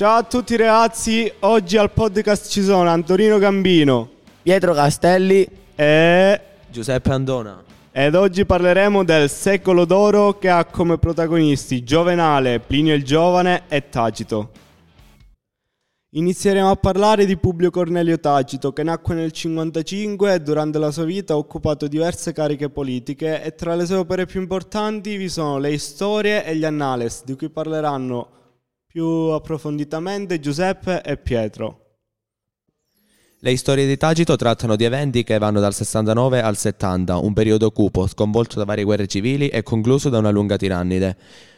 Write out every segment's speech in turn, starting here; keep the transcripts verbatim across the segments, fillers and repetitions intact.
Ciao a tutti ragazzi, oggi al podcast ci sono Antonino Gambino, Pietro Castelli e Giuseppe Antona. Ed oggi parleremo del secolo d'oro che ha come protagonisti Giovenale, Plinio il Giovane e Tacito. Inizieremo a parlare di Publio Cornelio Tacito, che nacque nel cinquantacinque e durante la sua vita ha occupato diverse cariche politiche e tra le sue opere più importanti vi sono le Storie e gli Annales, di cui parleranno più approfonditamente Giuseppe e Pietro. Le Storie di Tacito trattano di eventi che vanno dal sessantanove al settanta, un periodo cupo, sconvolto da varie guerre civili e concluso da una lunga tirannide.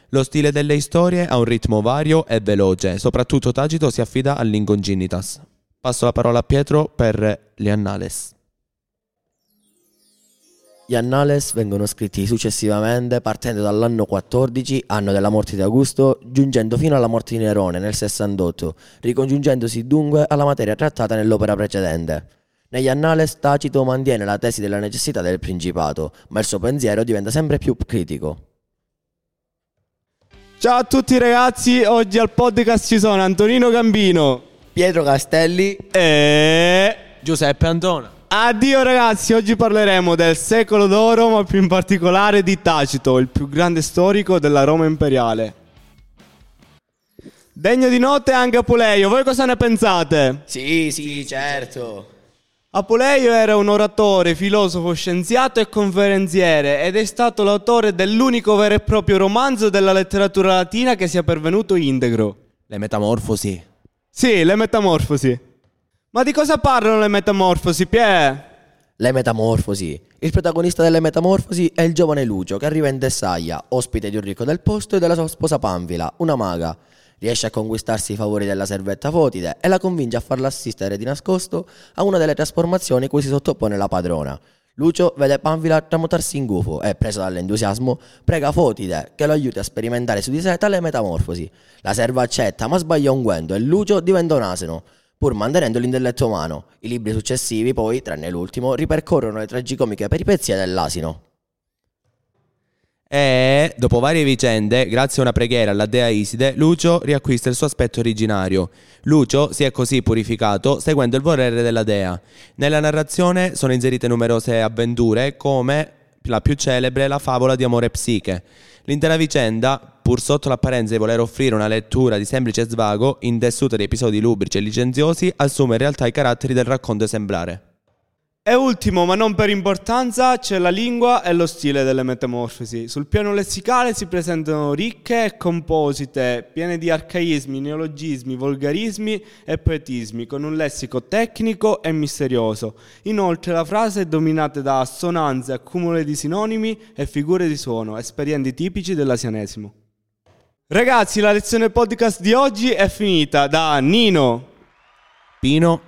Lo stile delle Storie ha un ritmo vario e veloce, soprattutto Tacito si affida all'ingongenitas. Passo la parola a Pietro per gli Annales. Gli Annales vengono scritti successivamente partendo dall'anno quattordici, anno della morte di Augusto, giungendo fino alla morte di Nerone nel sessantotto, ricongiungendosi dunque alla materia trattata nell'opera precedente. Negli Annales Tacito mantiene la tesi della necessità del principato, ma il suo pensiero diventa sempre più critico. Ciao a tutti ragazzi, oggi al podcast ci sono Antonino Gambino, Pietro Castelli e Giuseppe Antona. Addio ragazzi, oggi parleremo del secolo d'oro, ma più in particolare di Tacito, il più grande storico della Roma imperiale. Degno di nota anche Apuleio, voi cosa ne pensate? Sì, sì, certo. Apuleio era un oratore, filosofo, scienziato e conferenziere ed è stato l'autore dell'unico vero e proprio romanzo della letteratura latina che sia pervenuto integro. Le Metamorfosi. Sì, le Metamorfosi. Ma di cosa parlano le Metamorfosi, Pie? Le Metamorfosi. Il protagonista delle Metamorfosi è il giovane Lucio, che arriva in Tessaglia, ospite di un ricco del posto e della sua sposa Panvila, una maga. Riesce a conquistarsi i favori della servetta Fotide e la convince a farla assistere di nascosto a una delle trasformazioni cui si sottopone la padrona. Lucio vede Panvila tramutarsi in gufo e, preso dall'entusiasmo, prega Fotide che lo aiuti a sperimentare su di sé tale metamorfosi. La serva accetta ma sbaglia unguento e Lucio diventa un asino, pur mantenendo l'intelletto umano. I libri successivi poi, tranne l'ultimo, ripercorrono le tragicomiche peripezie dell'asino. E, dopo varie vicende, grazie a una preghiera alla dea Iside, Lucio riacquista il suo aspetto originario. Lucio si è così purificato seguendo il volere della dea. Nella narrazione sono inserite numerose avventure, come la più celebre, la favola di Amore Psiche. L'intera vicenda, pur sotto l'apparenza di voler offrire una lettura di semplice svago, intessuta di episodi lubrici e licenziosi, assume in realtà i caratteri del racconto esemplare. E ultimo, ma non per importanza, c'è la lingua e lo stile delle Metamorfosi. Sul piano lessicale si presentano ricche e composite, piene di arcaismi, neologismi, volgarismi e poetismi, con un lessico tecnico e misterioso. Inoltre la frase è dominata da assonanze, accumule di sinonimi e figure di suono, espedienti tipici dell'asianesimo. Ragazzi, la lezione podcast di oggi è finita. Da Nino, Pino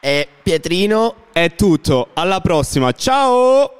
e Pietrino è tutto, alla prossima, ciao!